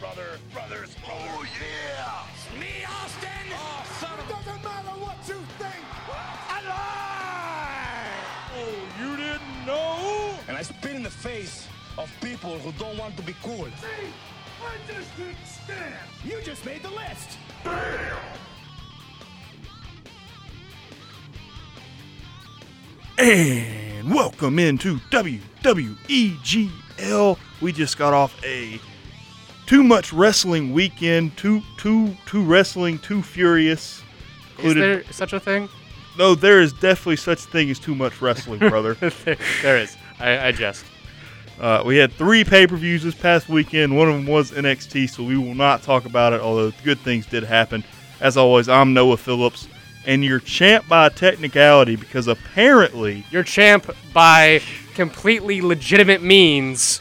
brothers. Oh, yeah! It's me, Austin! Oh, son of a... Doesn't matter what you think! I lie! Oh, you didn't know? And I spit in the face of people who don't want to be cool. See? I just didn't stand! You just made the list! Bam! And welcome into WWE GL. We just got off a too much wrestling weekend, too wrestling, too furious. Is there such a thing? No, there is definitely such a thing as too much wrestling, brother. There is. I jest. We had 3 pay-per-views this past weekend. One of them was NXT, so we will not talk about it, although good things did happen. As always, I'm Noah Phillips. And you're champ by technicality because apparently... You're champ by completely legitimate means,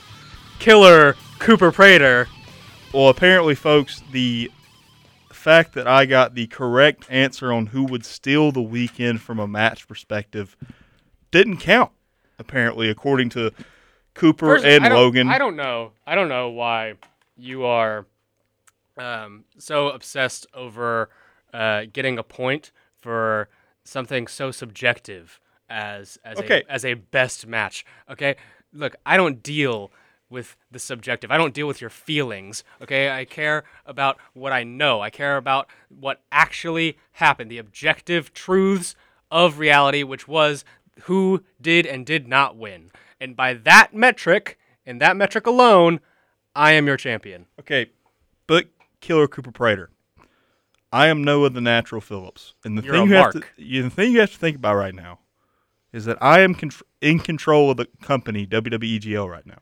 killer Cooper Prater. Well, apparently, folks, the fact that I got the correct answer on who would steal the weekend from a match perspective didn't count, apparently, according to Cooper and Logan. I don't know. I don't know why you are so obsessed over getting a point for something so subjective as a best match. Okay, look, I don't deal with the subjective. I don't deal with your feelings. Okay, I care about what I know. I care about what actually happened, the objective truths of reality, which was who did and did not win. And by that metric, and that metric alone, I am your champion. Okay, but killer Cooper Prater. I am Noah the Natural Phillips, and the thing you have to think about right now is that I am in control of the company WWE GL right now,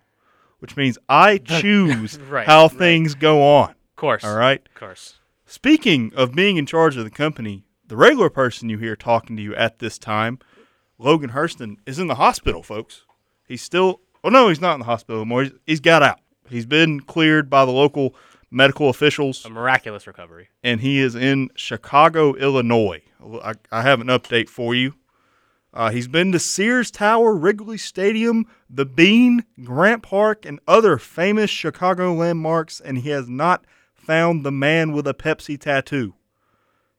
which means I choose how things go on. Of course. All right? Of course. Speaking of being in charge of the company, the regular person you hear talking to you at this time, Logan Hurston, is in the hospital, folks. He's still – well, no, he's not in the hospital anymore. He's got out. He's been cleared by the local – medical officials. A miraculous recovery. And he is in Chicago, Illinois. I have an update for you. He's been to Sears Tower, Wrigley Stadium, The Bean, Grant Park, and other famous Chicago landmarks, and he has not found the man with a Pepsi tattoo.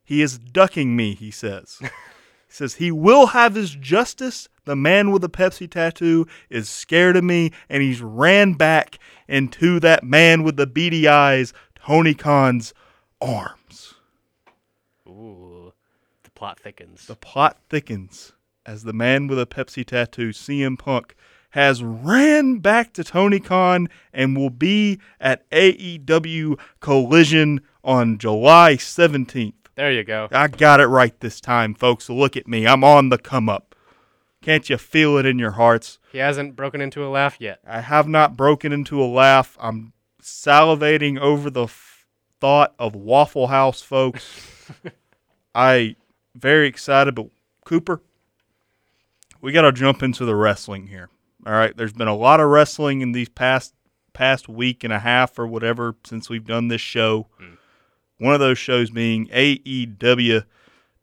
He is ducking me, he says. He says, he will have his justice. The man with the Pepsi tattoo is scared of me, and he's ran back into that man with the beady eyes, Tony Khan's arms. Ooh, the plot thickens. The plot thickens as the man with a Pepsi tattoo, CM Punk, has ran back to Tony Khan and will be at AEW Collision on July 17th. There you go. I got it right this time, folks. Look at me. I'm on the come up. Can't you feel it in your hearts? He hasn't broken into a laugh yet. I have not broken into a laugh. I'm salivating over the thought of Waffle House, folks. I very excited, but Cooper, we got to jump into the wrestling here. All right, there's been a lot of wrestling in these past week and a half or whatever since we've done this show. Mm. One of those shows being AEW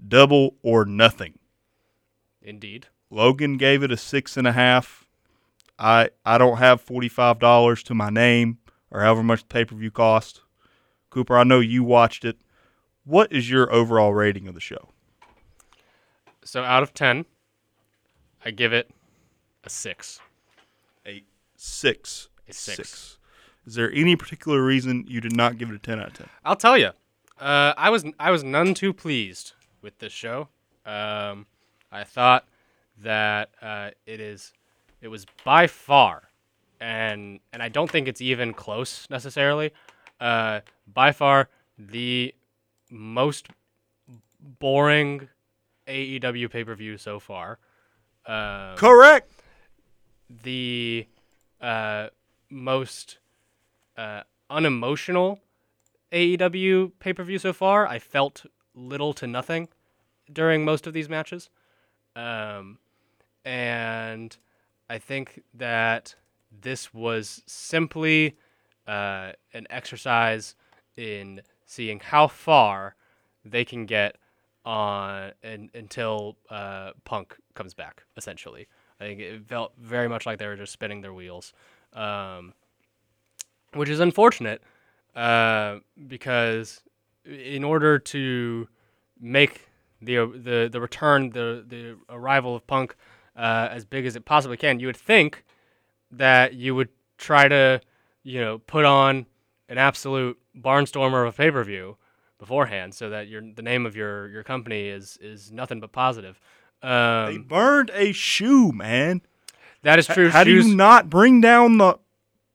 Double or Nothing. Indeed. Logan gave it a 6.5. I don't have $45 to my name or however much the pay-per-view cost. Cooper, I know you watched it. What is your overall rating of the show? So out of 10, I give it a 6. A six. Is there any particular reason you did not give it a 10 out of 10? I'll tell you. I was none too pleased with this show. I thought that it was by far, and I don't think it's even close necessarily, by far the most boring AEW pay-per-view so far. Correct. The most unemotional AEW pay-per-view so far. I felt little to nothing during most of these matches. And I think that this was simply an exercise in seeing how far they can get on until Punk comes back, essentially. I think it felt very much like they were just spinning their wheels, which is unfortunate because in order to make the return, the arrival of Punk as big as it possibly can, you would think that you would try to, you know, put on an absolute barnstormer of a pay-per-view beforehand so that the name of your company is nothing but positive. They burned a shoe, man. That is true. How do you not bring down the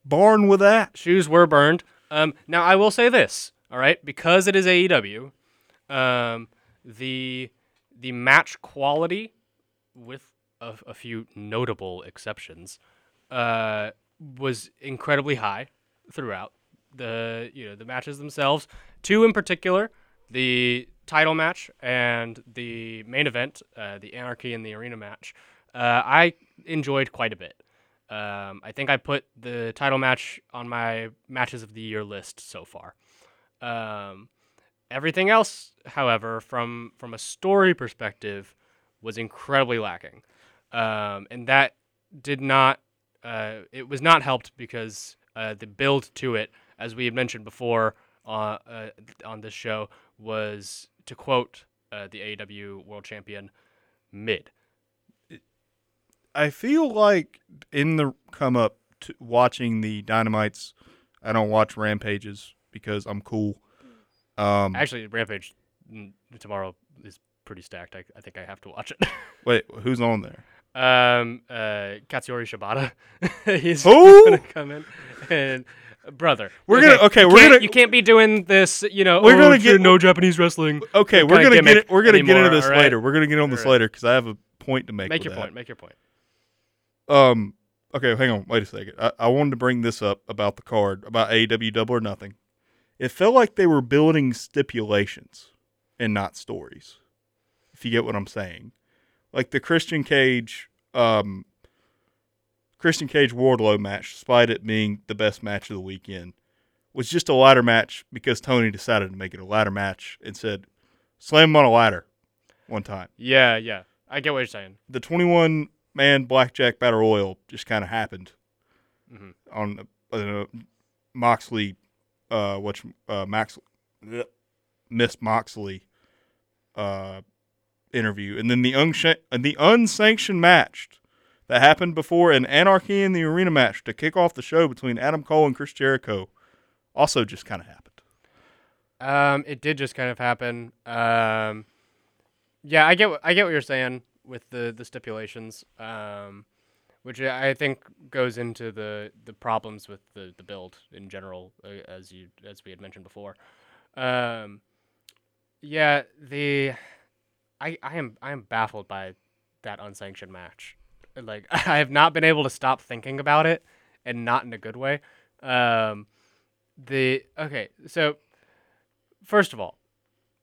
barn with that? Shoes were burned. Now, I will say this, all right? Because it is AEW, the match quality, with a few notable exceptions, was incredibly high throughout. The matches themselves, two in particular, the title match and the main event, the Anarchy in the Arena match, I enjoyed quite a bit. I think I put the title match on my matches of the year list so far. Everything else, however, from a story perspective, was incredibly lacking, and that did not. It was not helped because the build to it, as we had mentioned before on this show, was, to quote the AEW world champion, mid. I feel like in the come-up to watching the Dynamites, I don't watch Rampages because I'm cool. Actually, Rampage tomorrow is pretty stacked. I think I have to watch it. Wait, who's on there? Katsuyori Shibata. He's going to come in. And brother, you can't be doing this. You know, we're going to get no Japanese wrestling. Okay, we're going to get into this later. We're going to get on this later because I have a point to make. Make your point. Okay, hang on. Wait a second. I wanted to bring this up about the card, about AEW Double or Nothing. It felt like they were building stipulations and not stories. If you get what I'm saying. Like the Christian Cage Wardlow match, despite it being the best match of the weekend, was just a ladder match because Tony decided to make it a ladder match and said, "Slam him on a ladder," one time. Yeah, I get what you're saying. The 21-man blackjack battle royal just kind of happened on Moxley, Miss Moxley, interview, and then the unsanctioned match that happened before an Anarchy in the Arena match to kick off the show between Adam Cole and Chris Jericho also just kind of happened. It did just kind of happen. Yeah, I get what you're saying with the stipulations, which I think goes into the problems with the build in general, as we had mentioned before. I am baffled by that unsanctioned match. Like, I have not been able to stop thinking about it, and not in a good way. So first of all,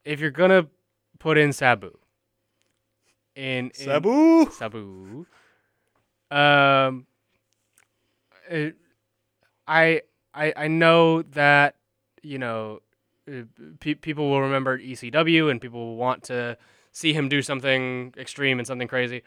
if you're gonna put in Sabu, I know that, you know, people will remember ECW and people will want to see him do something extreme and something crazy.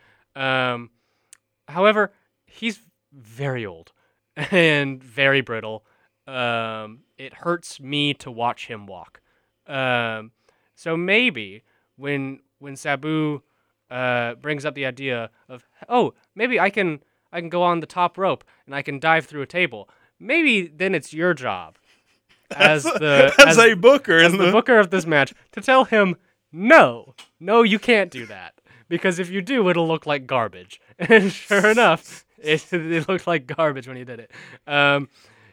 However, he's very old and very brittle. It hurts me to watch him walk. So maybe when Sabu brings up the idea of, oh, maybe I can go on the top rope and I can dive through a table. Maybe then it's your job as the booker of this match to tell him, No, you can't do that, because if you do, it'll look like garbage. And sure enough, it looked like garbage when he did it. And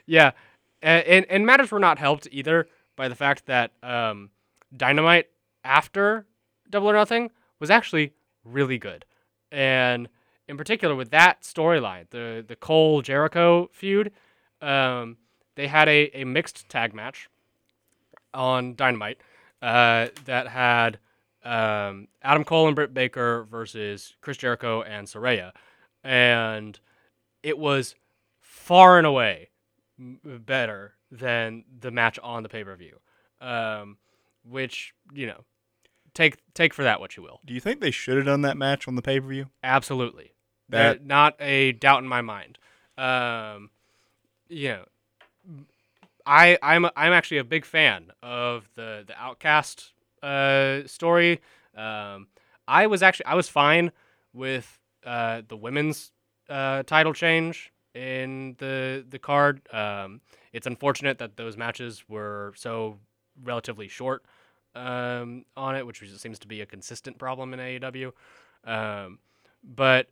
matters were not helped either by the fact that Dynamite after Double or Nothing was actually really good, and in particular with that storyline, the Cole Jericho feud, they had a mixed tag match on Dynamite. That had Adam Cole and Britt Baker versus Chris Jericho and Saraya. And it was far and away better than the match on the pay-per-view, which, you know, take for that what you will. Do you think they should have done that match on the pay-per-view? Absolutely. Not a doubt in my mind. You know, I'm actually a big fan of the Outcast story. I was fine with the women's title change in the card. It's unfortunate that those matches were so relatively short on it, which seems to be a consistent problem in AEW. But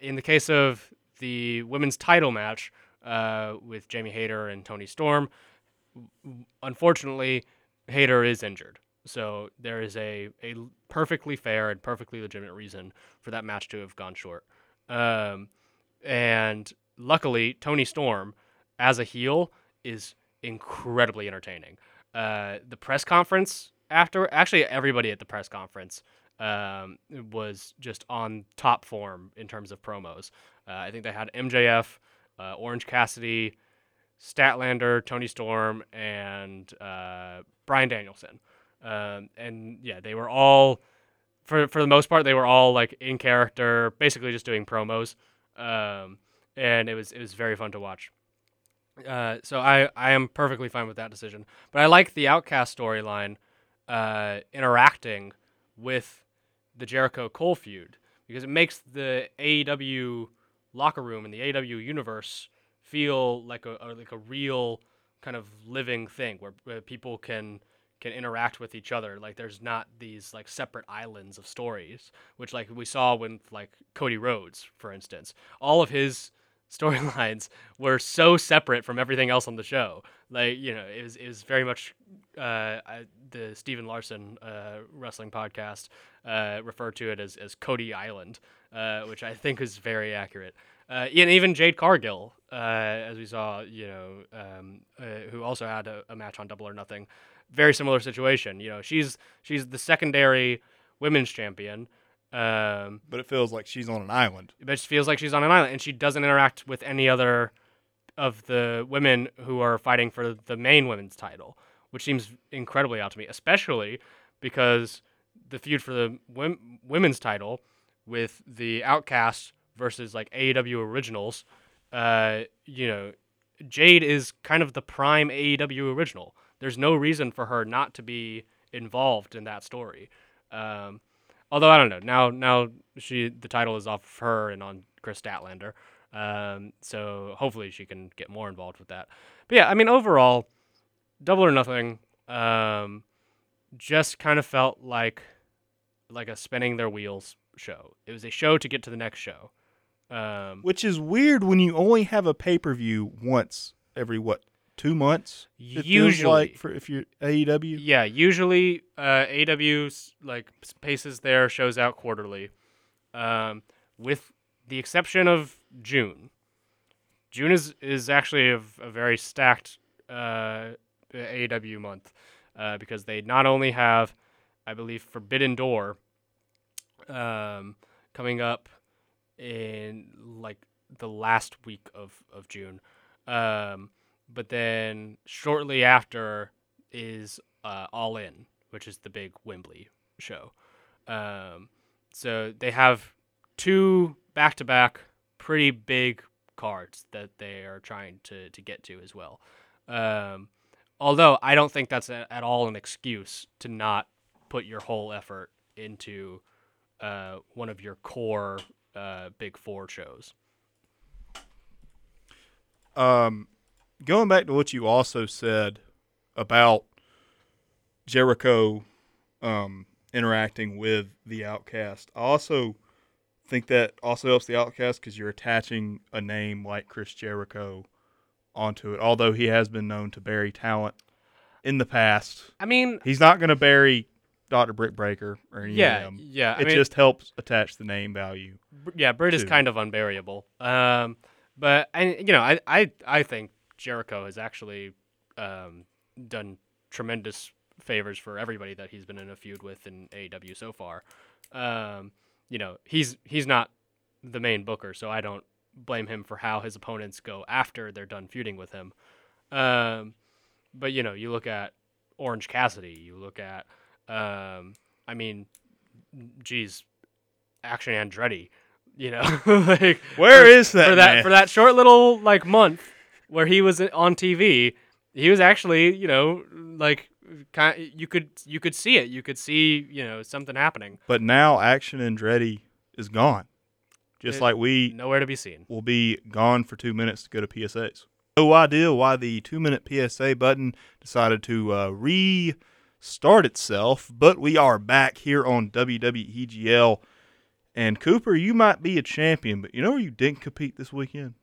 in the case of the women's title match with Jamie Hayter and Toni Storm, unfortunately, Hayter is injured. So there is a perfectly fair and perfectly legitimate reason for that match to have gone short. And luckily, Toni Storm, as a heel, is incredibly entertaining. The press conference after, actually everybody at the press conference was just on top form in terms of promos. I think they had MJF, Orange Cassidy, Statlander, Toni Storm, and Bryan Danielson. And yeah, they were all, for the most part, they were all like in character, basically just doing promos. And it was very fun to watch. So I am perfectly fine with that decision, but I like the Outcast storyline, interacting with the Jericho Cole feud, because it makes the AEW locker room and the AEW universe feel like a real kind of living thing where people can interact with each other. Like there's not these like separate islands of stories, which like we saw when like Cody Rhodes, for instance, all of his storylines were so separate from everything else on the show. Like, you know, it was very much the Stephen Larson wrestling podcast referred to it as Cody Island, which I think is very accurate. And even Jade Cargill, as we saw, you know, who also had a match on Double or Nothing, very similar situation. You know, she's the secondary women's champion. But it feels like she's on an island. But she feels like she's on an island, and she doesn't interact with any other of the women who are fighting for the main women's title, which seems incredibly odd to me, especially because the feud for the women's title with the Outcasts versus like AEW originals, you know, Jade is kind of the prime AEW original. There's no reason for her not to be involved in that story. Although I don't know, now the title is off of her and on Chris Statlander, so hopefully she can get more involved with that. But yeah, I mean overall, Double or Nothing just kind of felt like a spinning their wheels show. It was a show to get to the next show, which is weird when you only have a pay-per-view once every 2 months. It usually, like for if you're AEW, yeah, usually AEW like paces their shows out quarterly, with the exception of June. June is actually a very stacked AEW month because they not only have, I believe, Forbidden Door coming up in like the last week of June. But then shortly after is All In, which is the big Wembley show. So they have 2 back-to-back pretty big cards that they are trying to get to as well. Although I don't think that's at all an excuse to not put your whole effort into one of your core big 4 shows. Going back to what you also said about Jericho interacting with the Outcast, I also think that also helps the Outcast because you're attaching a name like Chris Jericho onto it, although he has been known to bury talent in the past. I mean, he's not going to bury Dr. Britt Baker or any of them. Yeah, it just helps attach the name value. Yeah, Britt is kind of unburyable. But, you know, I think Jericho has actually done tremendous favors for everybody that he's been in a feud with in AEW so far. You know, he's not the main booker, so I don't blame him for how his opponents go after they're done feuding with him. But, you know, you look at Orange Cassidy, you look at, I mean, geez, Action Andretti, you know. Like, where is that for that short little, like, month, where he was on TV, He was actually, you know, like kind of, you could see it. You could see, you know, something happening. But now Action Andretti is gone. Like we nowhere to be seen. We'll be gone for 2 minutes to go to PSAs. No idea why the 2-minute PSA button decided to restart itself, but we are back here on WWE GL. And Cooper, you might be a champion, but you know where you didn't compete this weekend?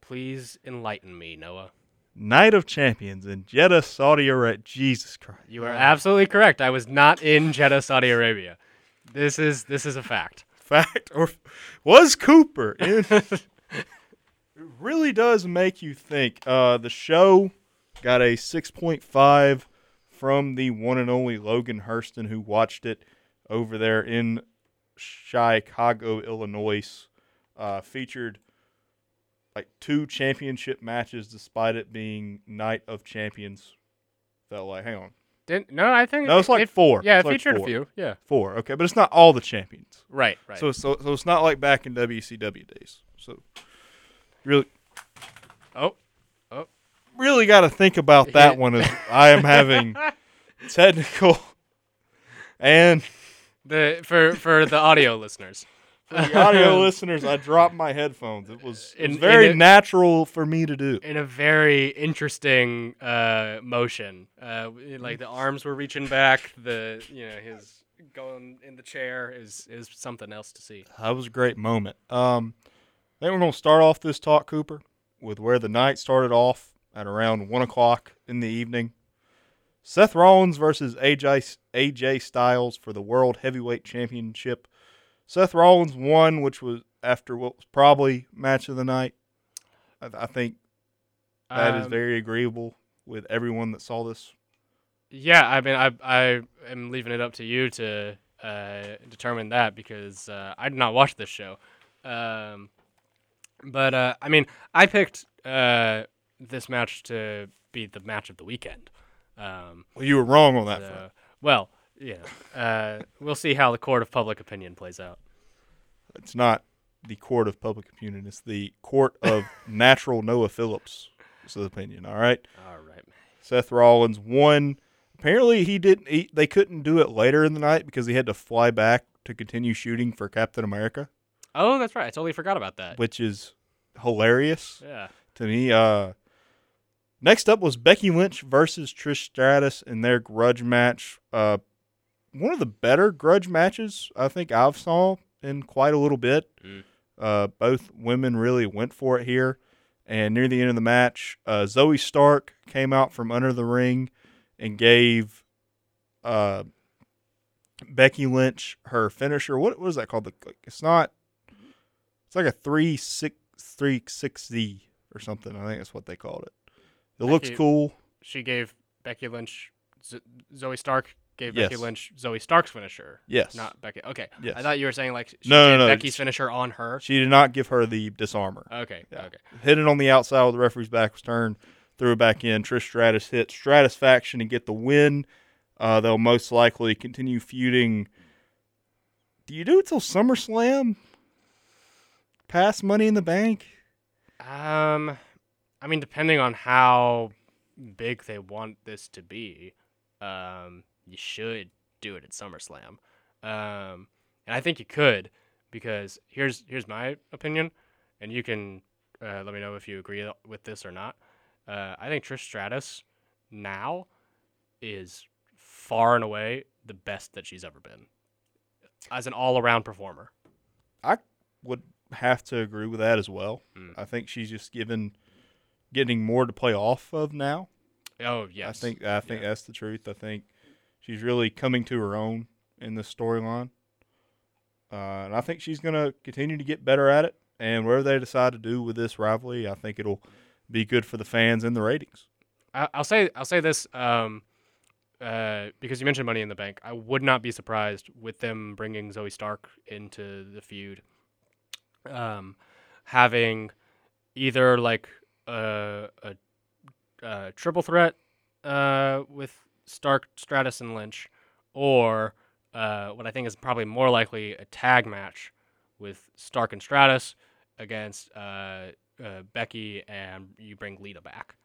Please enlighten me, Noah. Night of Champions in Jeddah, Saudi Arabia. Jesus Christ. You are absolutely correct. I was not in Jeddah, Saudi Arabia. This is a fact. Fact or was Cooper in? It really does make you think. The show got a 6.5 from the one and only Logan Hurston, who watched it over there in Chicago, Illinois. Featured like 2 championship matches, despite it being Night of Champions. Felt like, hang on. It's like 4. Yeah, it featured a few. Yeah, 4. Okay, but it's not all the champions. Right. So it's not like back in WCW days. So really, really got to think about that one. As I am having technical and for the audio listeners. For the audio listeners, I dropped my headphones. It was very natural for me to do. In a very interesting motion, like the arms were reaching back. His going in the chair is something else to see. That was a great moment. I think we're gonna start off this talk, Cooper, with where the night started off at around 1:00 in the evening. Seth Rollins versus AJ Styles for the World Heavyweight Championship. Seth Rollins won, which was after what was probably match of the night. I think that is very agreeable with everyone that saw this. Yeah, I mean, I am leaving it up to you to determine that because I did not watch this show. But I mean, I picked this match to be the match of the weekend. Well, you were wrong on that front. Well. Yeah, we'll see how the court of public opinion plays out. It's not the court of public opinion. It's the court of natural Noah Phillips' opinion, all right? All right. Seth Rollins won. Apparently they couldn't do it later in the night because he had to fly back to continue shooting for Captain America. Oh, that's right. I totally forgot about that. Which is hilarious to me. Next up was Becky Lynch versus Trish Stratus in their grudge match. One of the better grudge matches I think I've saw in quite a little bit. Mm. Both women really went for it here. And near the end of the match, Zoe Stark came out from under the ring and gave Becky Lynch her finisher. What is that called? It's like a 360 or something. I think that's what they called it. It looks cool. She gave Becky Lynch Zoe Stark. Gave Becky Lynch Zoe Stark's finisher. Yes. Not Becky. Okay. Yes. I thought you were saying like she gave Becky's finisher on her. She did not give her the disarmer. Okay. Yeah. Okay. Hit it on the outside while the referee's back was turned. Threw it back in. Trish Stratus hit Stratus faction and get the win. They'll most likely continue feuding. Do you do it till SummerSlam? Past Money in the Bank? I mean, depending on how big they want this to be, you should do it at SummerSlam. And I think you could because here's my opinion, and you can let me know if you agree with this or not. I think Trish Stratus now is far and away the best that she's ever been as an all-around performer. I would have to agree with that as well. Mm. I think she's just getting more to play off of now. Oh, yes. I think that's the truth. I think she's really coming to her own in this storyline. And I think she's going to continue to get better at it. And whatever they decide to do with this rivalry, I think it'll be good for the fans and the ratings. I'll say this because you mentioned Money in the Bank. I would not be surprised with them bringing Zoe Stark into the feud. Having either like a triple threat with Stark, Stratus, and Lynch, or what I think is probably more likely a tag match with Stark and Stratus against Becky, and you bring Lita back.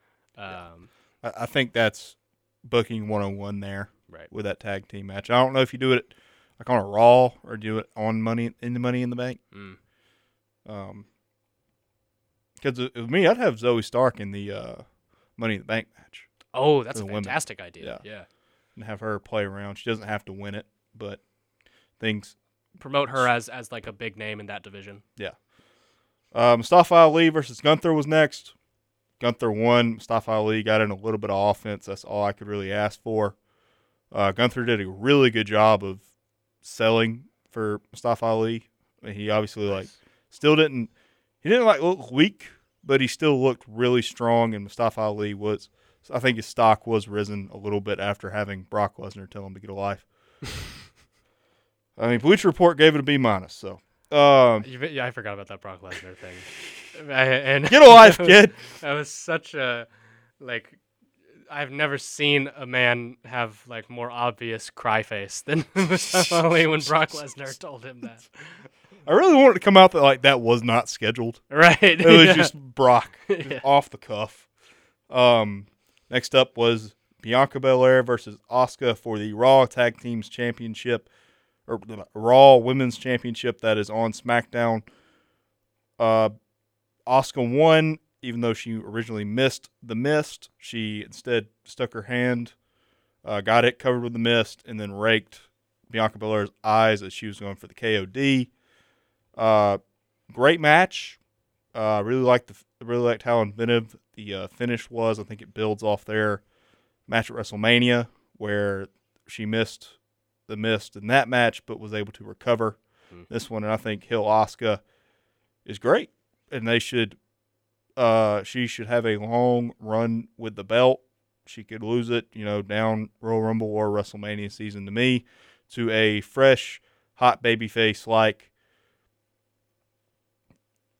I think that's booking 101 there, right, with that tag team match. I don't know if you do it like on a Raw or do it on Money in the Bank. Mm. Because me, I'd have Zoe Stark in the Money in the Bank match. Oh, that's a fantastic idea. Yeah. And have her play around. She doesn't have to win it, but things promote her as like a big name in that division. Yeah. Mustafa Ali versus Gunther was next. Gunther won. Mustafa Ali got in a little bit of offense. That's all I could really ask for. Gunther did a really good job of selling for Mustafa Ali. I mean, he obviously didn't look weak, but he still looked really strong. And Mustafa Ali was, I think his stock was risen a little bit after having Brock Lesnar tell him to get a life. I mean, Bleacher Report gave it a B-, so. I forgot about that Brock Lesnar thing. Get a life, kid. That was such a, like, I've never seen a man have, like, more obvious cry face than Mustafa Ali when Brock Lesnar told him that. I really wanted to come out that, like, that was not scheduled. Right. It was just Brock, just off the cuff. Next up was Bianca Belair versus Asuka for the Raw Tag Teams Championship, or the Raw Women's Championship that is on SmackDown. Asuka won, even though she originally missed the mist. She instead stuck her hand, got it covered with the mist, and then raked Bianca Belair's eyes as she was going for the KOD. Great match. Really liked how inventive the finish was. I think it builds off their match at WrestleMania where she missed the mist in that match, but was able to recover this one. And I think heel Asuka is great, and she should have a long run with the belt. She could lose it, down Royal Rumble or WrestleMania season to me, to a fresh, hot baby face like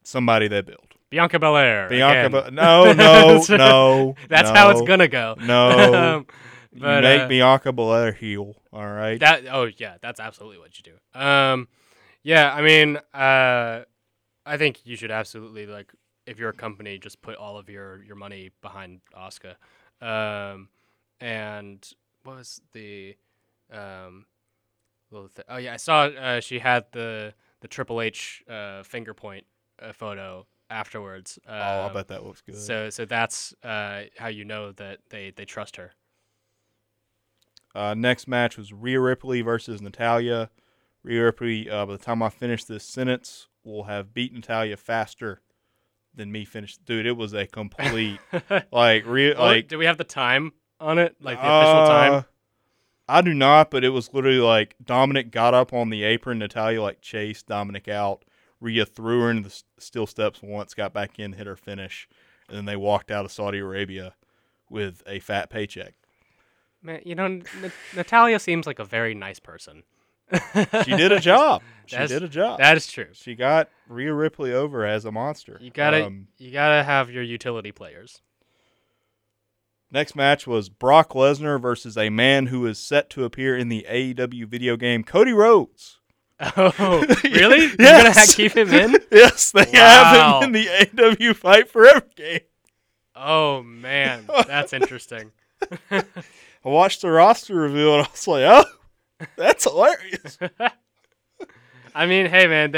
somebody they build. Bianca Belair. No. That's how it's gonna go. No. But, you make Bianca Belair heel, all right? That's absolutely what you do. I think you should absolutely, like, if you're a company, just put all of your money behind Asuka. And what was the little thing? Oh, yeah, I saw she had the Triple H finger point photo afterwards. I bet that looks good. So that's how you know that they trust her. Next match was Rhea Ripley versus Natalya. Rhea Ripley, by the time I finish this sentence, will have beat Natalya faster than me finish. Dude, it was a complete, do we have the time on it? Like, the official time? I do not, but it was literally, like, Dominic got up on the apron. Natalya, like, chased Dominic out. Rhea threw her into the steel steps once, got back in, hit her finish, and then they walked out of Saudi Arabia with a fat paycheck. Man, Natalya seems like a very nice person. She did a job. That is true. She got Rhea Ripley over as a monster. You gotta have your utility players. Next match was Brock Lesnar versus a man who is set to appear in the AEW video game, Cody Rhodes. Oh, really? Yes. You're gonna keep him in? Yes, have him in the AEW Fight Forever game. Oh man, that's interesting. I watched the roster reveal and I was like, "Oh, that's hilarious." I mean, hey man,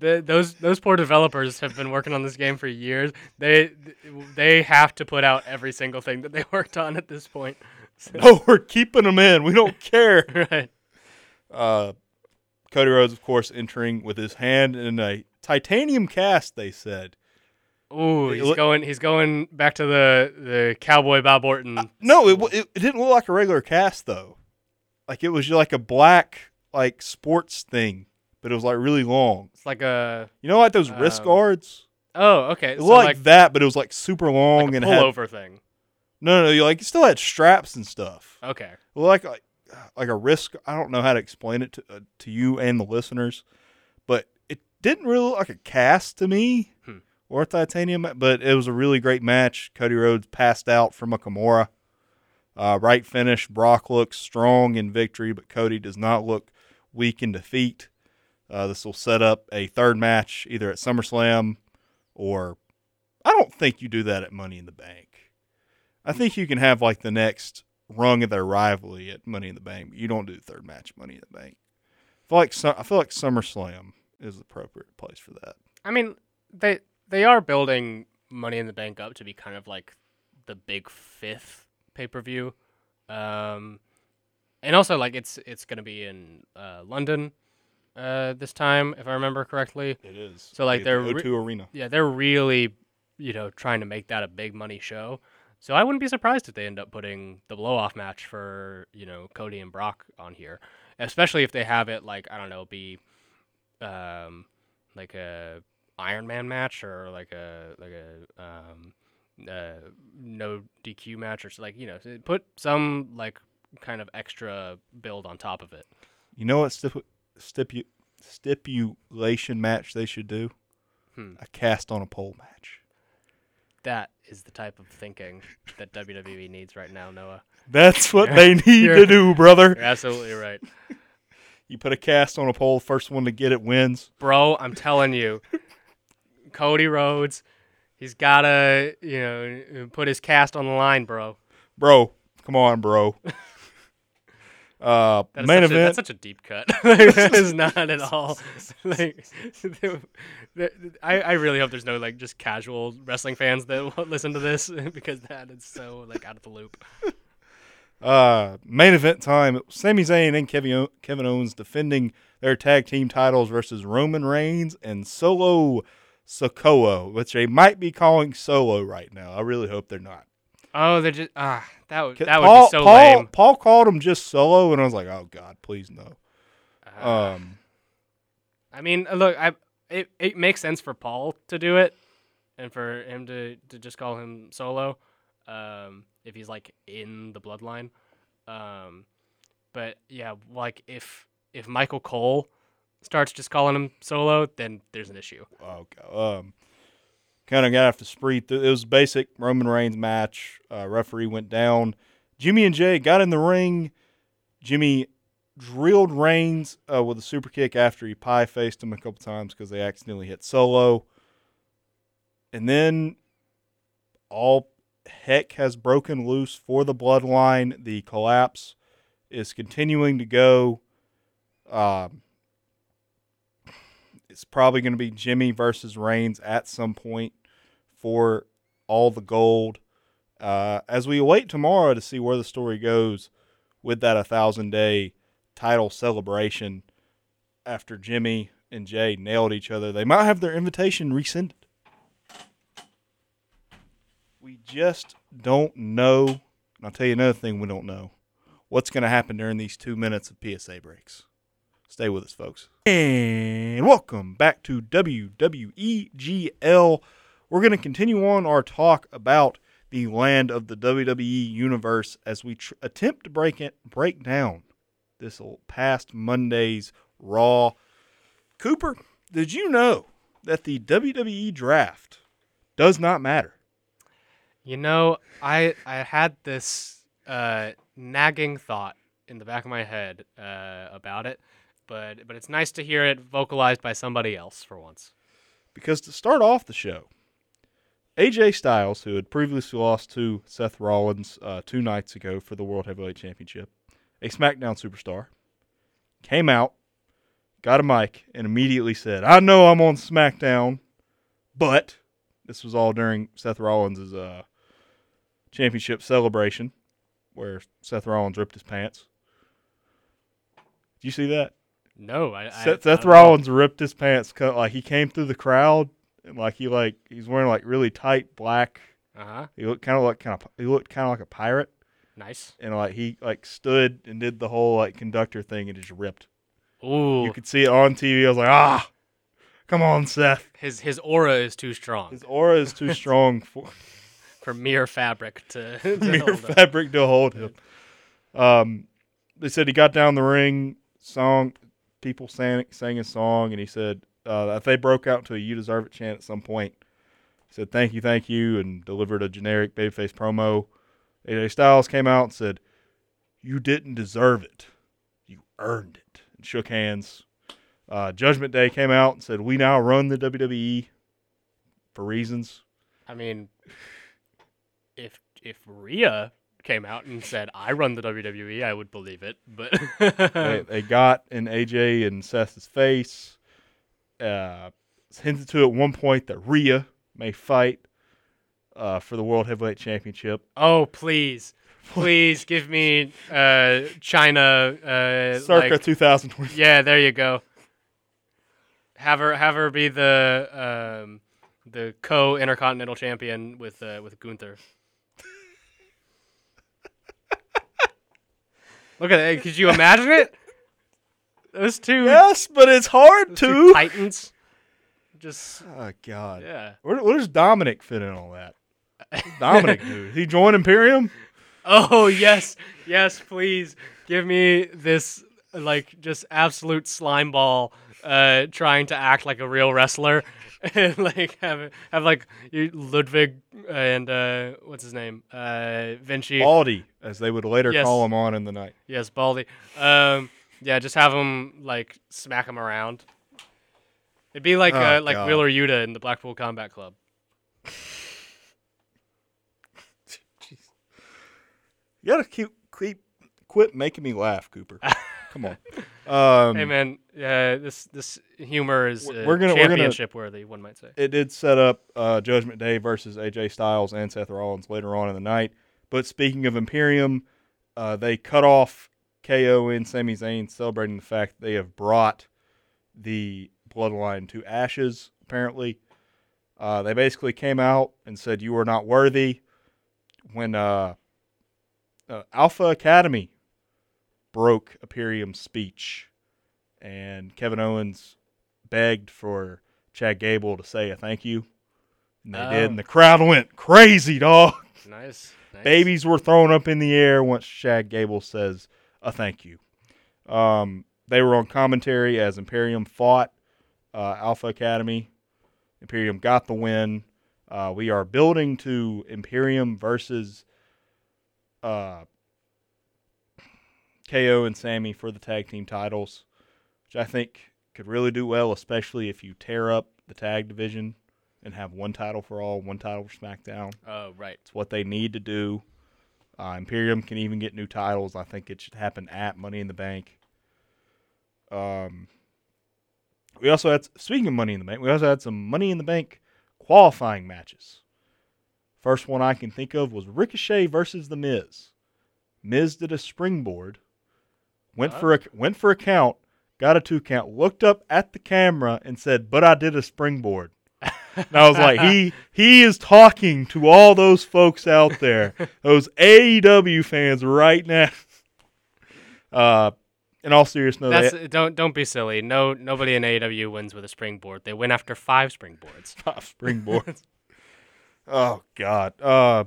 those poor developers have been working on this game for years. They have to put out every single thing that they worked on at this point. So. No, we're keeping them in. We don't care. Right. Cody Rhodes, of course, entering with his hand in a titanium cast. They said. Ooh, he's going back to the cowboy Bob Orton. No, it didn't look like a regular cast though. Like it was like a black like sports thing, but it was like really long. It's like a like those wrist guards. Oh, okay. It looked like that, but it was like super long like a pullover thing. No, you like it still had straps and stuff. Okay. Like a wrist. I don't know how to explain it to you and the listeners, but it didn't really look like a cast to me. Or titanium, but it was a really great match. Cody Rhodes passed out from a Kimura. Right finish. Brock looks strong in victory, but Cody does not look weak in defeat. This will set up a third match either at SummerSlam or I don't think you do that at Money in the Bank. I think you can have like the next rung of their rivalry at Money in the Bank, but you don't do third match Money in the Bank. I feel like SummerSlam is the appropriate place for that. I mean, they are building Money in the Bank up to be kind of like the big fifth pay-per-view. And also, like, it's going to be in London this time, if I remember correctly. It is. So, like, they're O2 Arena. Yeah, they're really, trying to make that a big money show. So I wouldn't be surprised if they end up putting the blow-off match for, Cody and Brock on here. Especially if they have it, like, I don't know, be like a Iron Man match or like a no DQ match or put some like kind of extra build on top of it. You know what stipulation match they should do? A cast on a pole match. That is the type of thinking that WWE needs right now, Noah. That's what they need to do, brother. You're absolutely right. You put a cast on a pole, first one to get it wins. Bro, I'm telling you, Cody Rhodes, he's got to, put his cast on the line, bro. Bro, come on, bro. That's such a deep cut. That is not at all. Like, I really hope there's no like just casual wrestling fans that listen to this because that is so like out of the loop. Main event time: Sami Zayn and Kevin Owens defending their tag team titles versus Roman Reigns and Solo Sikoa, which they might be calling Solo right now. I really hope they're not. Oh, they're just that would be so lame. Paul called him just Solo, and I was like, oh God, please no. I mean, look, it makes sense for Paul to do it, and for him to just call him Solo, if he's like in the bloodline. But yeah, like if Michael Cole starts just calling him Solo, then there's an issue. Okay. Kind of got off the spree. It was basic Roman Reigns match. Referee went down. Jimmy and Jay got in the ring. Jimmy drilled Reigns with a super kick after he pie-faced him a couple times because they accidentally hit Solo. And then all heck has broken loose for the bloodline. The collapse is continuing to go. It's probably going to be Jimmy versus Reigns at some point for all the gold. As we await tomorrow to see where the story goes with that 1,000-day title celebration after Jimmy and Jay nailed each other, they might have their invitation rescinded. We just don't know. And I'll tell you another thing we don't know. What's going to happen during these 2 minutes of PSA breaks? Stay with us, folks. And welcome back to WWE GL. We're going to continue on our talk about the land of the WWE universe as we attempt to break down this past Monday's Raw. Cooper, did you know that the WWE draft does not matter? You know, I had this nagging thought in the back of my head about it. But it's nice to hear it vocalized by somebody else for once. Because to start off the show, AJ Styles, who had previously lost to Seth Rollins 2 nights ago for the World Heavyweight Championship, a SmackDown superstar, came out, got a mic, and immediately said, I know I'm on SmackDown, but this was all during Seth Rollins' championship celebration where Seth Rollins ripped his pants. Did you see that? No, Seth Rollins ripped his pants. Like he came through the crowd, and he's wearing like really tight black. He looked kind of like a pirate. Nice. And like he like stood and did the whole like conductor thing and just ripped. Ooh. You could see it on TV. I was like, come on, Seth. His aura is too strong. For mere fabric to hold him. They said he got down the ring. People sang his song, and he said, if they broke out to a You Deserve It chant at some point, he said, thank you, and delivered a generic babyface promo. AJ Styles came out and said, you didn't deserve it. You earned it, and shook hands. Judgment Day came out and said, we now run the WWE for reasons. I mean, if Rhea came out and said, I run the WWE, I would believe it. But they got in AJ and Seth's face. Hinted to at one point that Rhea may fight for the World Heavyweight Championship. Oh, please. Please give me China. Circa 2020. Yeah, there you go. Have her be the co-intercontinental champion with Gunther. Look at that. Could you imagine it? Those two. Yes, but it's hard to. Titans. Just. Oh God. Yeah. Where does Dominic fit in all that? Dominic, dude. He joined Imperium. Oh yes, yes. Please give me this just absolute slime ball. Trying to act like a real wrestler, and have Ludwig and what's his name, Vinci, Baldy, as they would later call him on in the night. Yes, Baldy. Just have him smack him around. It'd be like Wheeler Yuta in the Blackpool Combat Club. You gotta quit making me laugh, Cooper. Come on. Hey man, this humor is championship worthy, one might say. It did set up Judgment Day versus AJ Styles and Seth Rollins later on in the night. But speaking of Imperium, they cut off KO and Sami Zayn, celebrating the fact that they have brought the bloodline to ashes, apparently. They basically came out and said, you are not worthy. When Alpha Academy broke Imperium's speech, and Kevin Owens begged for Chad Gable to say a thank you, and they did, and the crowd went crazy, dog. Nice. Babies were thrown up in the air once Chad Gable says a thank you. They were on commentary as Imperium fought Alpha Academy. Imperium got the win. We are building to Imperium versus KO and Sammy for the tag team titles, which I think could really do well, especially if you tear up the tag division and have one title for all, one title for SmackDown. Oh, right. It's what they need to do. Imperium can even get new titles. I think it should happen at Money in the Bank. We also had, speaking of Money in the Bank, we also had some Money in the Bank qualifying matches. First one I can think of was Ricochet versus The Miz. Miz did a springboard. Went for a count, got a 2 count, looked up at the camera and said, but I did a springboard. And I was like, he is talking to all those folks out there, those AEW fans right now. In all seriousness, don't be silly. No, nobody in AEW wins with a springboard. They win after 5 springboards. 5 springboards. Oh God.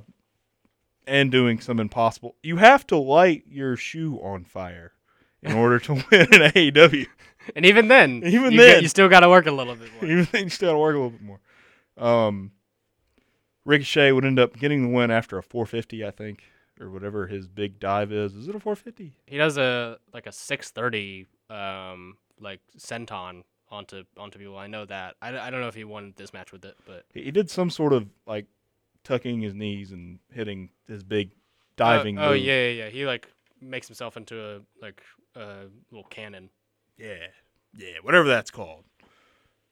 And doing some impossible. You have to light your shoe on fire in order to win an AEW. And even then, you still got to work a little bit more. Even then, you still got to work a little bit more. Ricochet would end up getting the win after a 450, I think, or whatever his big dive is. Is it a 450? He does a 630 senton onto people. I know that. I don't know if he won this match with it, but he did some sort of tucking his knees and hitting his big diving. Oh, move. Yeah. He makes himself into a little cannon. Yeah, whatever that's called,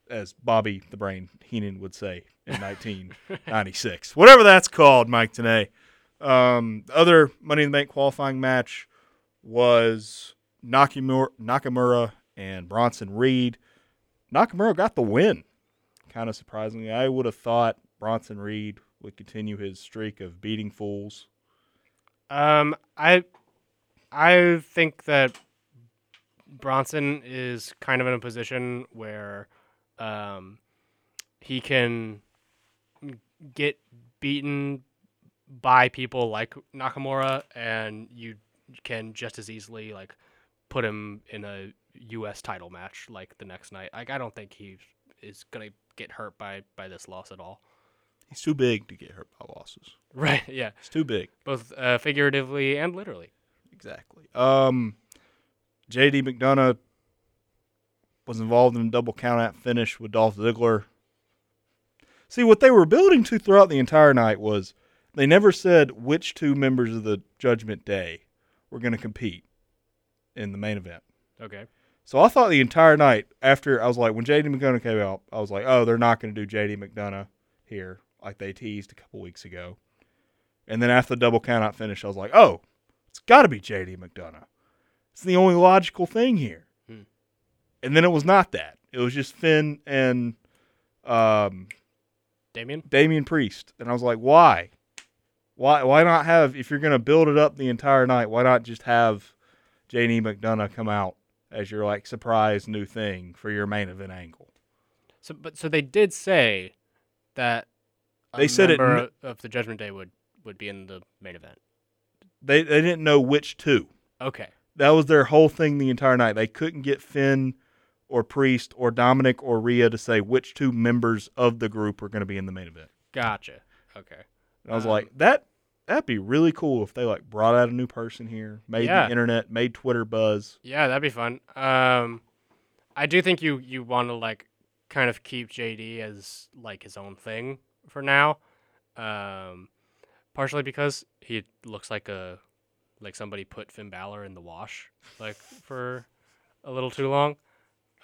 as Bobby the Brain Heenan would say in 1996. Whatever that's called, Mike Tenay. The other Money in the Bank qualifying match was Nakamura and Bronson Reed. Nakamura got the win. Kind of surprisingly, I would have thought Bronson Reed would continue his streak of beating fools. I think that Bronson is kind of in a position where he can get beaten by people like Nakamura, and you can just as easily put him in a U.S. title match the next night. I don't think he is going to get hurt by this loss at all. He's too big to get hurt by losses. Right, yeah. He's too big. Both figuratively and literally. Exactly. J.D. McDonough was involved in a double count-out finish with Dolph Ziggler. See, what they were building to throughout the entire night was They never said which two members of the Judgment Day were going to compete in the main event. Okay. So I thought the entire night after, I was like, when JD McDonough came out, I was like, oh, they're not going to do JD McDonough here like they teased a couple weeks ago. And then after the double count-out finish, I was like, oh, it's got to be JD McDonough. It's the only logical thing here. Hmm. And then it was not that. It was just Finn and Damian Priest. And I was like, why? Why not have, if you're going to build it up the entire night, why not just have JD McDonough come out as your, like, surprise new thing for your main event angle? So they did say that a member of the Judgment Day would be in the main event. They didn't know which two. Okay. That was their whole thing the entire night. They couldn't get Finn or Priest or Dominic or Rhea to say which two members of the group were going to be in the main event. Gotcha. Okay. I was like, that'd be really cool if they like brought out a new person here, made the internet, made Twitter buzz. Yeah, that'd be fun. I do think you want to like kind of keep JD as like his own thing for now, partially because he looks like somebody put Finn Balor in the wash like for a little too long,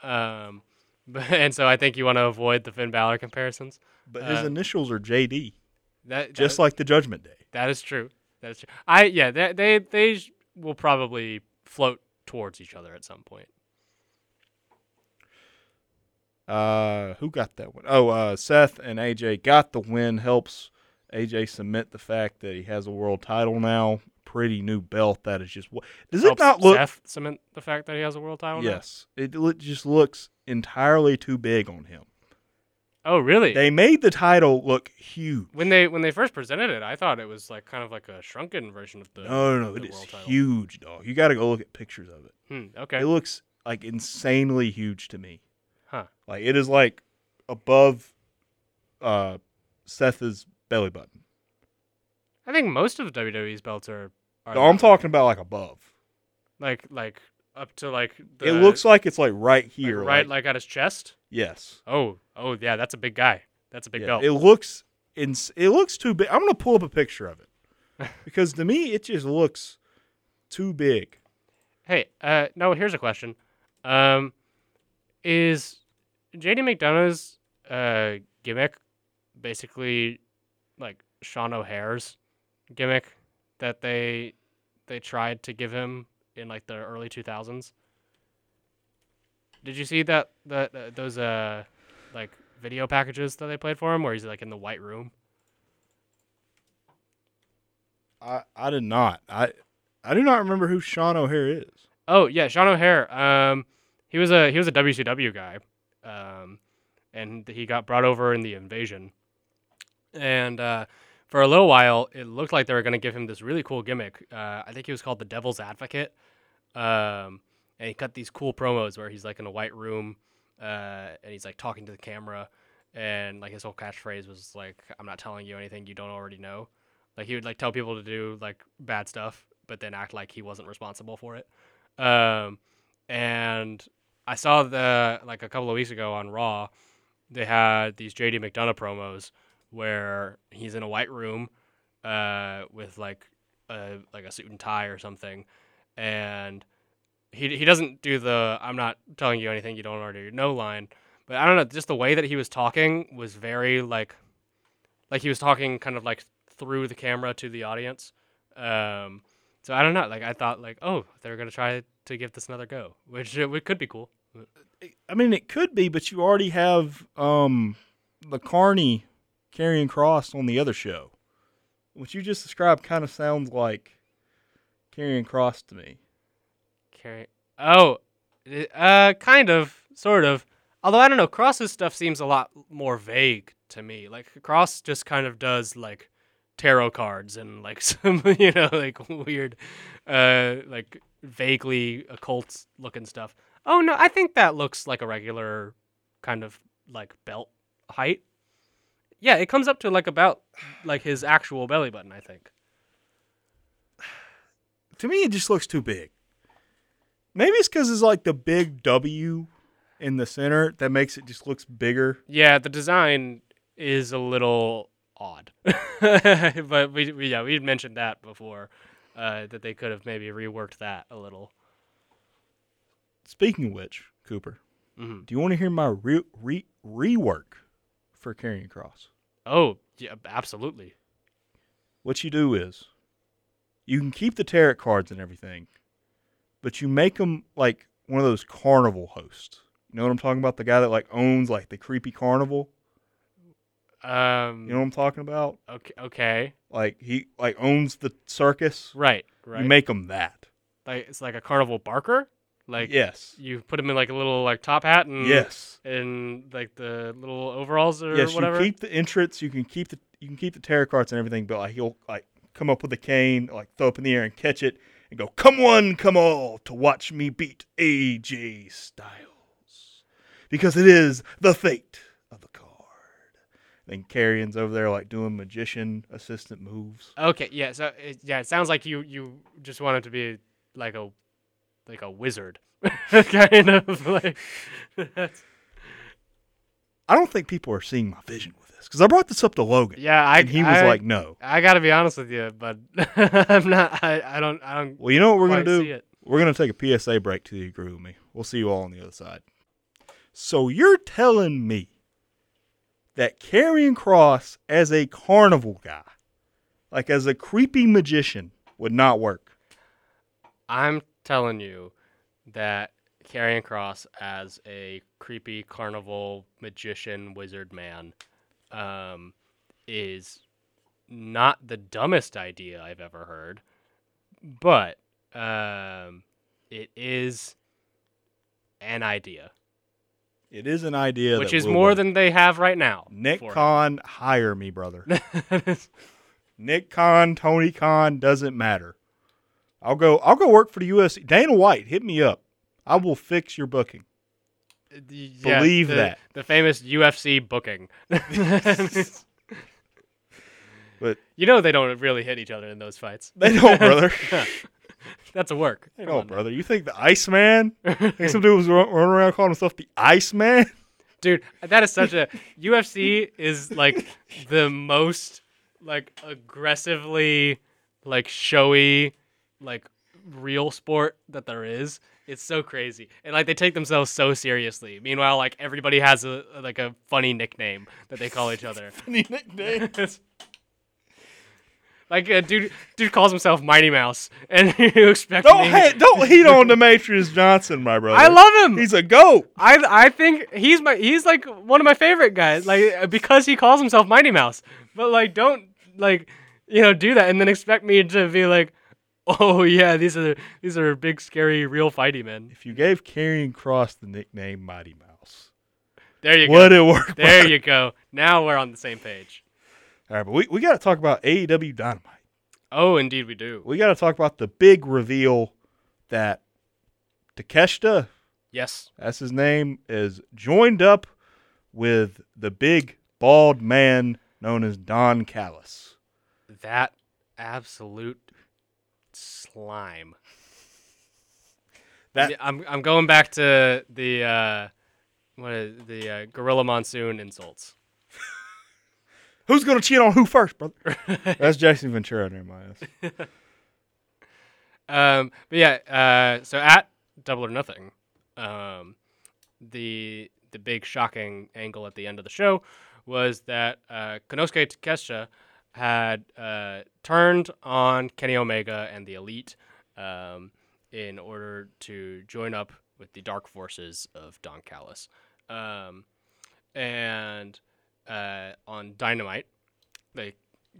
and so I think you want to avoid the Finn Balor comparisons. But his initials are JD. Just like the Judgment Day. That is true. They will probably float towards each other at some point. Who got that one? Oh, Seth and AJ got the win. Helps AJ cement the fact that he has a world title now. Pretty new belt. That is just what does helps it not look? Seth cement the fact that he has a world title. Yes, now? It just looks entirely too big on him. Oh, really? They made the title look huge. When they first presented it, I thought it was like kind of like a shrunken version of the No, it is huge, dog. You got to go look at pictures of it. Okay. It looks like insanely huge to me. Huh. Like it is like above Seth's belly button. I think most of WWE's belts are no, I'm talking about like above. Like up to like the, it looks like it's like right here. Like right like at his chest? Yes. Oh, yeah, that's a big guy. That's a big belt. It looks too big. I'm going to pull up a picture of it because to me, it just looks too big. Hey, no, here's a question. Is JD McDonough's gimmick basically like Sean O'Hare's gimmick that they tried to give him in like the early 2000s? Did you see those like video packages that they played for him where he's like in the white room? I did not. I do not remember who Sean O'Hare is. Oh yeah, Sean O'Hare. He was a WCW guy. And he got brought over in the Invasion. And for a little while it looked like they were gonna give him this really cool gimmick. I think he was called the Devil's Advocate. And he cut these cool promos where he's like in a white room, and he's like talking to the camera, and like his whole catchphrase was like, "I'm not telling you anything you don't already know." Like he would like tell people to do like bad stuff, but then act like he wasn't responsible for it. And I saw a couple of weeks ago on Raw, they had these JD McDonough promos where he's in a white room, with like a suit and tie or something, and He doesn't do the "I'm not telling you anything you don't already know" line, but I don't know, just the way that he was talking was very like he was talking kind of like through the camera to the audience. So I don't know, like I thought like, oh, they're gonna try to give this another go, which could be cool. I mean, it could be, but you already have the Carney carrying Cross on the other show. What you just described kind of sounds like carrying Cross to me. Oh, kind of, sort of. Although, I don't know, Cross's stuff seems a lot more vague to me. Like, Cross just kind of does, like, tarot cards and, like, some, you know, like, weird, like, vaguely occult-looking stuff. Oh, no, I think that looks like a regular kind of, like, belt height. Yeah, it comes up to, like, about, like, his actual belly button, I think. To me, it just looks too big. Maybe it's because it's like the big W in the center that makes it just looks bigger. Yeah, the design is a little odd. But we mentioned that before, that they could have maybe reworked that a little. Speaking of which, Cooper, do you want to hear my rework for Karrion Kross? Oh, yeah, absolutely. What you do is, you can keep the tarot cards and everything, but you make them like one of those carnival hosts. You know what I'm talking about? The guy that like owns like the creepy carnival. You know what I'm talking about? Okay. Like he like owns the circus. Right. You make him that. Like it's like a carnival barker. Like yes. You put him in like a little like top hat and yes, and like the little overalls or yes, whatever. You keep the entrance. You can keep the tarot cards and everything, but like he'll like come up with a cane, like throw up in the air and catch it, and go, "Come one, come all, to watch me beat AJ Styles, because it is the fate of the card." Then Karrion's over there like doing magician assistant moves. Okay, yeah, so it sounds like you just want it to be like a wizard, kind of like. I don't think people are seeing my vision with this because I brought this up to Logan. Yeah, and he was like, "No." I gotta be honest with you, but I'm not. I don't. Well, you know what we're gonna do? We're gonna take a PSA break till you agree with me. We'll see you all on the other side. So you're telling me that Karrion Kross as a carnival guy, like as a creepy magician, would not work? I'm telling you that Karrion Kross as a creepy carnival magician wizard man is not the dumbest idea I've ever heard, but it is an idea. It is an idea, which is more than they have right now. Nick Khan, hire me, brother. Nick Khan, Tony Khan, doesn't matter. I'll go work for the UFC. Dana White, hit me up. I will fix your booking. Yeah, believe that. The famous UFC booking. But you know they don't really hit each other in those fights. They don't, brother. That's a work. They don't, brother. You think the Iceman? Think some dude was running around calling himself the Iceman? Dude, that is such a... UFC is like the most like aggressively like showy like real sport that there is. It's so crazy. And like they take themselves so seriously. Meanwhile, like everybody has a funny nickname that they call each other. Funny nickname. Like a dude calls himself Mighty Mouse and you expect don't heat on Demetrius Johnson, my brother. I love him. He's a goat. I think he's like one of my favorite guys, like because he calls himself Mighty Mouse. But like don't like do that and then expect me to be like, "Oh yeah, these are big, scary, real fighty men." If you gave Karrion Kross the nickname Mighty Mouse, there you go. Would it work? There you go. Now we're on the same page. All right, but we got to talk about AEW Dynamite. Oh, indeed we do. We got to talk about the big reveal that Takeshita, yes, that's his name, is joined up with the big bald man known as Don Callis. That absolute slime. That I'm going back to the Gorilla Monsoon insults. Who's gonna cheat on who first, brother? That's Jason Ventura near my ass. But yeah, so at Double or Nothing, the big shocking angle at the end of the show was that Konosuke Takeshita had turned on Kenny Omega and the Elite in order to join up with the dark forces of Don Callis. On Dynamite, they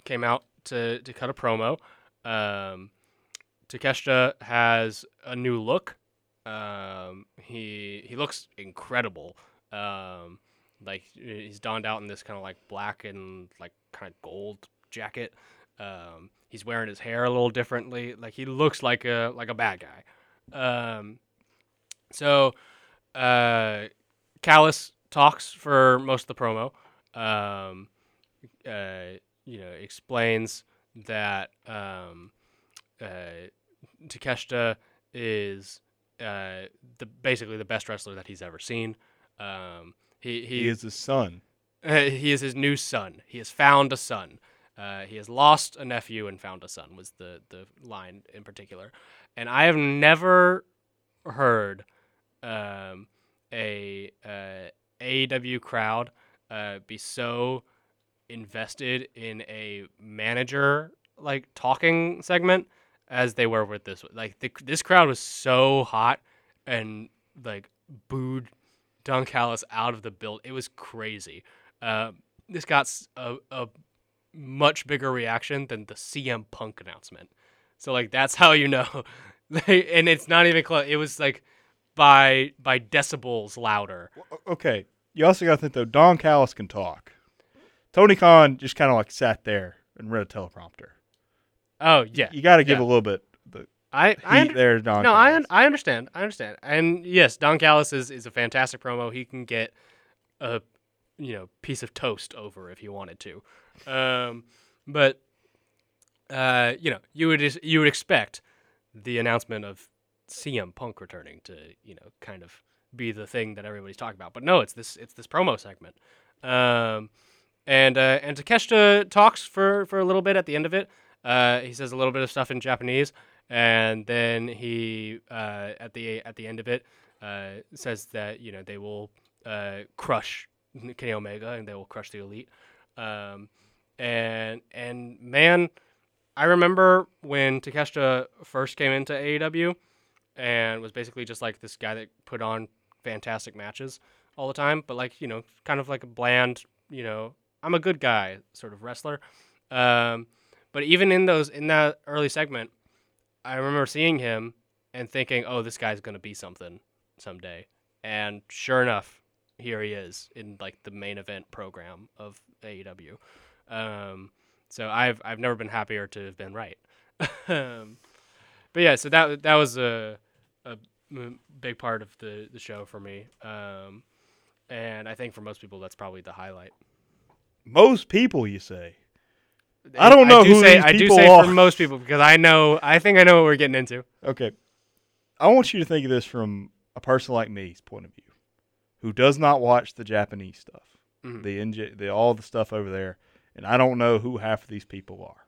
came out to cut a promo. Takeshita has a new look. He looks incredible. Like he's donned out in this kind of like black and like kind of gold jacket. He's wearing his hair a little differently. Like he looks like a bad guy. So Callis talks for most of the promo. Explains that Takeshita is basically the best wrestler that he's ever seen. He is his son. He is his new son. He has found a son. He has lost a nephew and found a son was the line in particular. And I have never heard a AEW crowd be so invested in a manager like talking segment as they were with this. Like this crowd was so hot and like booed Don Callis out of the build. It was crazy. This got a much bigger reaction than the CM Punk announcement. So like that's how you know. And it's not even close. It was like by decibels louder. Okay. You also got to think though, Don Callis can talk. Tony Khan just kind of like sat there and read a teleprompter. Oh yeah. You got to give a little bit. I understand. I understand. And yes, Don Callis is a fantastic promo. He can get a piece of toast over if he wanted to. You would expect the announcement of CM Punk returning to, kind of be the thing that everybody's talking about. But no, it's this promo segment. And Takeshita talks for a little bit at the end of it. He says a little bit of stuff in Japanese, and then he at the end of it says that they will crush Kenny Omega and they will crush the Elite. And man, I remember when Takeshita first came into AEW and was basically just like this guy that put on fantastic matches all the time, but like kind of like a bland I'm a good guy sort of wrestler. But even in that early segment, I remember seeing him and thinking, oh, this guy's going to be something someday. And sure enough, here he is in like the main event program of AEW. So I've never been happier to have been right. But yeah, so that was a big part of the show for me. And I think for most people, that's probably the highlight. Most people, you say? I don't know who these people are. I do say for most people because I think I know what we're getting into. Okay. I want you to think of this from a person like me's point of view who does not watch the Japanese stuff, mm-hmm. All the stuff over there, and I don't know who half of these people are.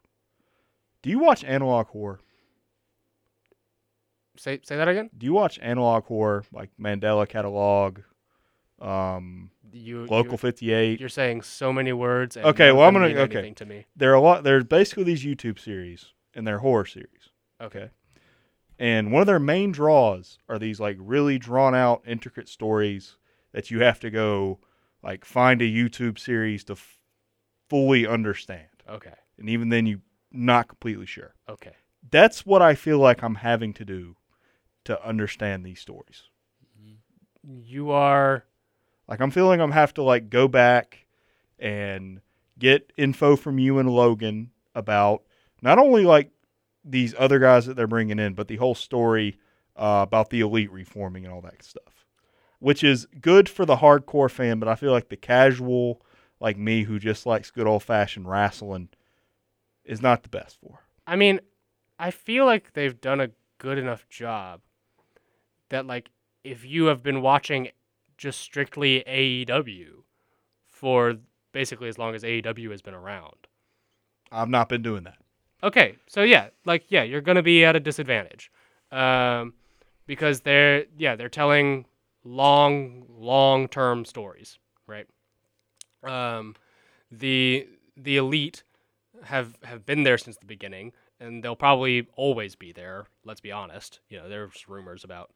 Do you watch analog horror? Say that again? Do you watch analog horror like Mandela Catalog? Local 58. You're saying so many words. And okay, well, I'm gonna to me. There are a lot. There's basically these YouTube series and they're horror series. Okay, and one of their main draws are these like really drawn out, intricate stories that you have to go like find a YouTube series to fully understand. Okay, and even then you're not completely sure. Okay, that's what I feel like I'm having to do to understand these stories. You are. Like, I'm feeling I'm have to, like, go back and get info from you and Logan about not only, like, these other guys that they're bringing in, but the whole story about the Elite reforming and all that stuff, which is good for the hardcore fan, but I feel like the casual, like me, who just likes good old-fashioned wrestling is not the best for. I mean, I feel like they've done a good enough job that, like, if you have been watching just strictly AEW for basically as long as AEW has been around. I've not been doing that. Okay. So yeah, you're going to be at a disadvantage. Because they're telling long-term stories, right? The Elite have been there since the beginning and they'll probably always be there. Let's be honest. There's rumors about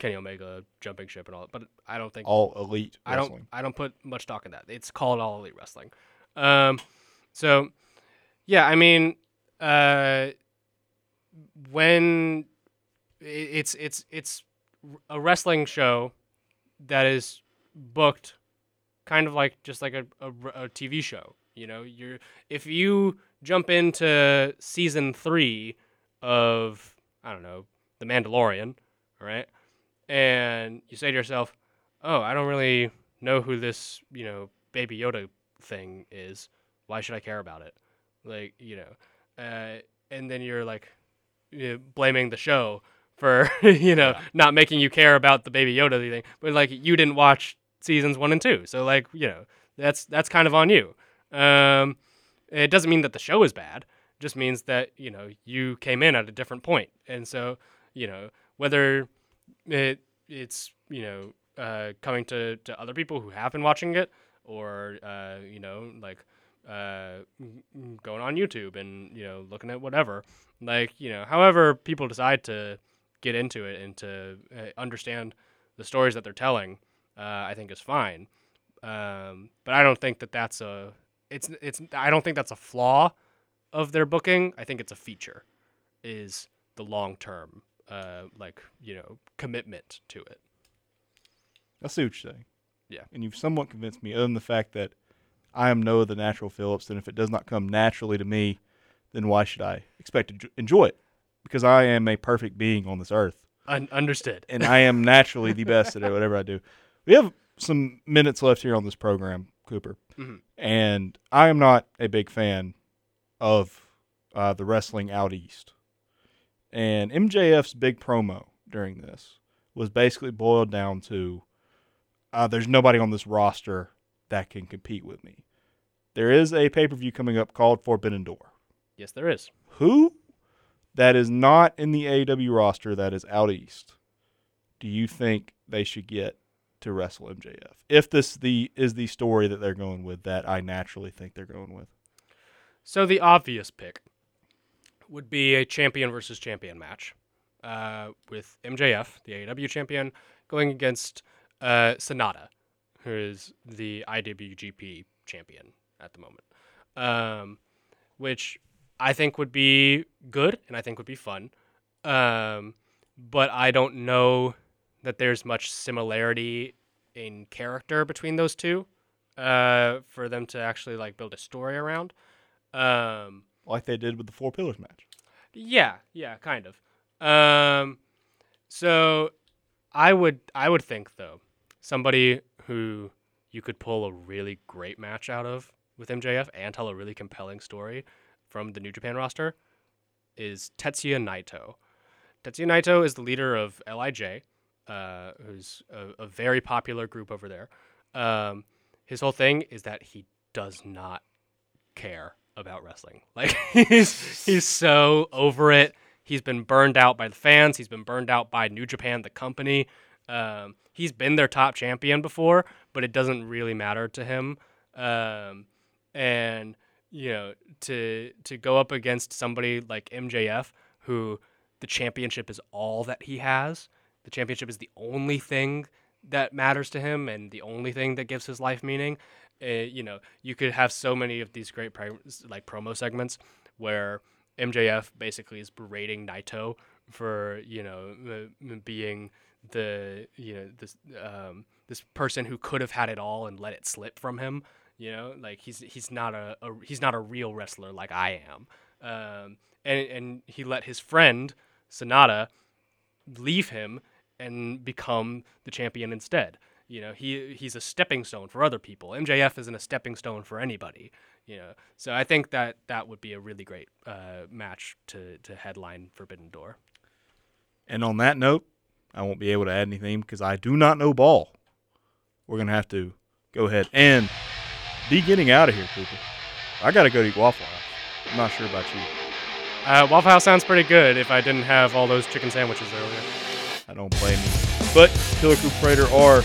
Kenny Omega jumping ship and all, but I don't think all elite wrestling. I don't put much stock in that. It's called all elite wrestling. So yeah, I mean, when it's a wrestling show that is booked kind of like just like a TV show, if you jump into season 3 of, I don't know, The Mandalorian, all right? And you say to yourself, oh, I don't really know who this, Baby Yoda thing is. Why should I care about it? Like, and then you're like blaming the show for, not making you care about the Baby Yoda thing. But like, you didn't watch seasons 1 and 2. So like, that's kind of on you. It doesn't mean that the show is bad. It just means that, you know, you came in at a different point. And so, you know, whether it's, you know, coming to other people who have been watching it, or, you know, like, going on YouTube and, you know, looking at whatever, like, you know, however people decide to get into it and to understand the stories that they're telling, I think is fine. But I don't think that that's I don't think that's a flaw of their booking. I think it's a feature, is the long-term, like, you know, commitment to it. I see what you're saying. Yeah. And you've somewhat convinced me, other than the fact that I am Noah the Natural Phillips, and if it does not come naturally to me, then why should I expect to enjoy it? Because I am a perfect being on this earth. Understood. And I am naturally the best at whatever I do. We have some minutes left here on this program, Cooper. Mm-hmm. And I am not a big fan of the wrestling out east. And MJF's big promo during this was basically boiled down to, there's nobody on this roster that can compete with me. There is a pay-per-view coming up called Forbidden Door. Yes, there is. Who that is not in the AEW roster that is out east, do you think they should get to wrestle MJF? If this is the story that they're going with, that I naturally think they're going with. So the obvious pick would be a champion versus champion match, with MJF, the AEW champion, going against Sonata, who is the IWGP champion at the moment, which I think would be good and I think would be fun. But I don't know that there's much similarity in character between those two for them to actually like build a story around. Like they did with the Four Pillars match. Yeah, kind of. So I would think, though, somebody who you could pull a really great match out of with MJF and tell a really compelling story from the New Japan roster is Tetsuya Naito. Tetsuya Naito is the leader of LIJ, who's a very popular group over there. His whole thing is that he does not care about wrestling. Like, he's so over it. He's been burned out by the fans. He's been burned out by New Japan, the company. He's been their top champion before, but it doesn't really matter to him. And, you know, to go up against somebody like MJF, who the championship is all that he has. The championship is the only thing that matters to him and the only thing that gives his life meaning. You know, you could have so many of these great promo segments where MJF basically is berating Naito for, you know, being this person who could have had it all and let it slip from him. You know, like he's not a real wrestler like I am. And he let his friend Sonata leave him and become the champion instead. You know, he's a stepping stone for other people. MJF isn't a stepping stone for anybody. You know, so I think that would be a really great match to headline Forbidden Door. And on that note, I won't be able to add anything because I do not know ball. We're going to have to go ahead and be getting out of here, people. I got to go to eat Waffle House. I'm not sure about you. Waffle House sounds pretty good if I didn't have all those chicken sandwiches earlier. I don't blame you. But Killer Cooper Prater are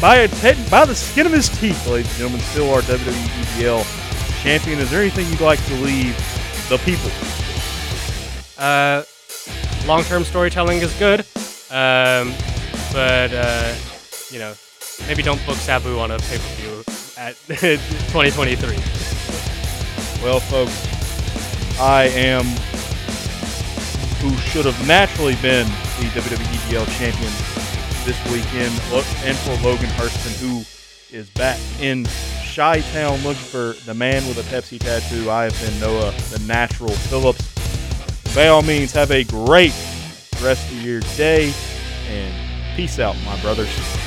by the skin of his teeth, ladies and gentlemen, still our WWE GL champion. Is there anything you'd like to leave the people? Long-term storytelling is good. But you know, maybe don't book Sabu on a pay-per-view at 2023. Well, folks, I am who should have naturally been the WWE GL champion this weekend, and for Logan Hurston, who is back in Chi-Town looking for the man with a Pepsi tattoo. I have been Noah, the Natural Phillips. By all means, have a great rest of your day, and peace out, my brothers.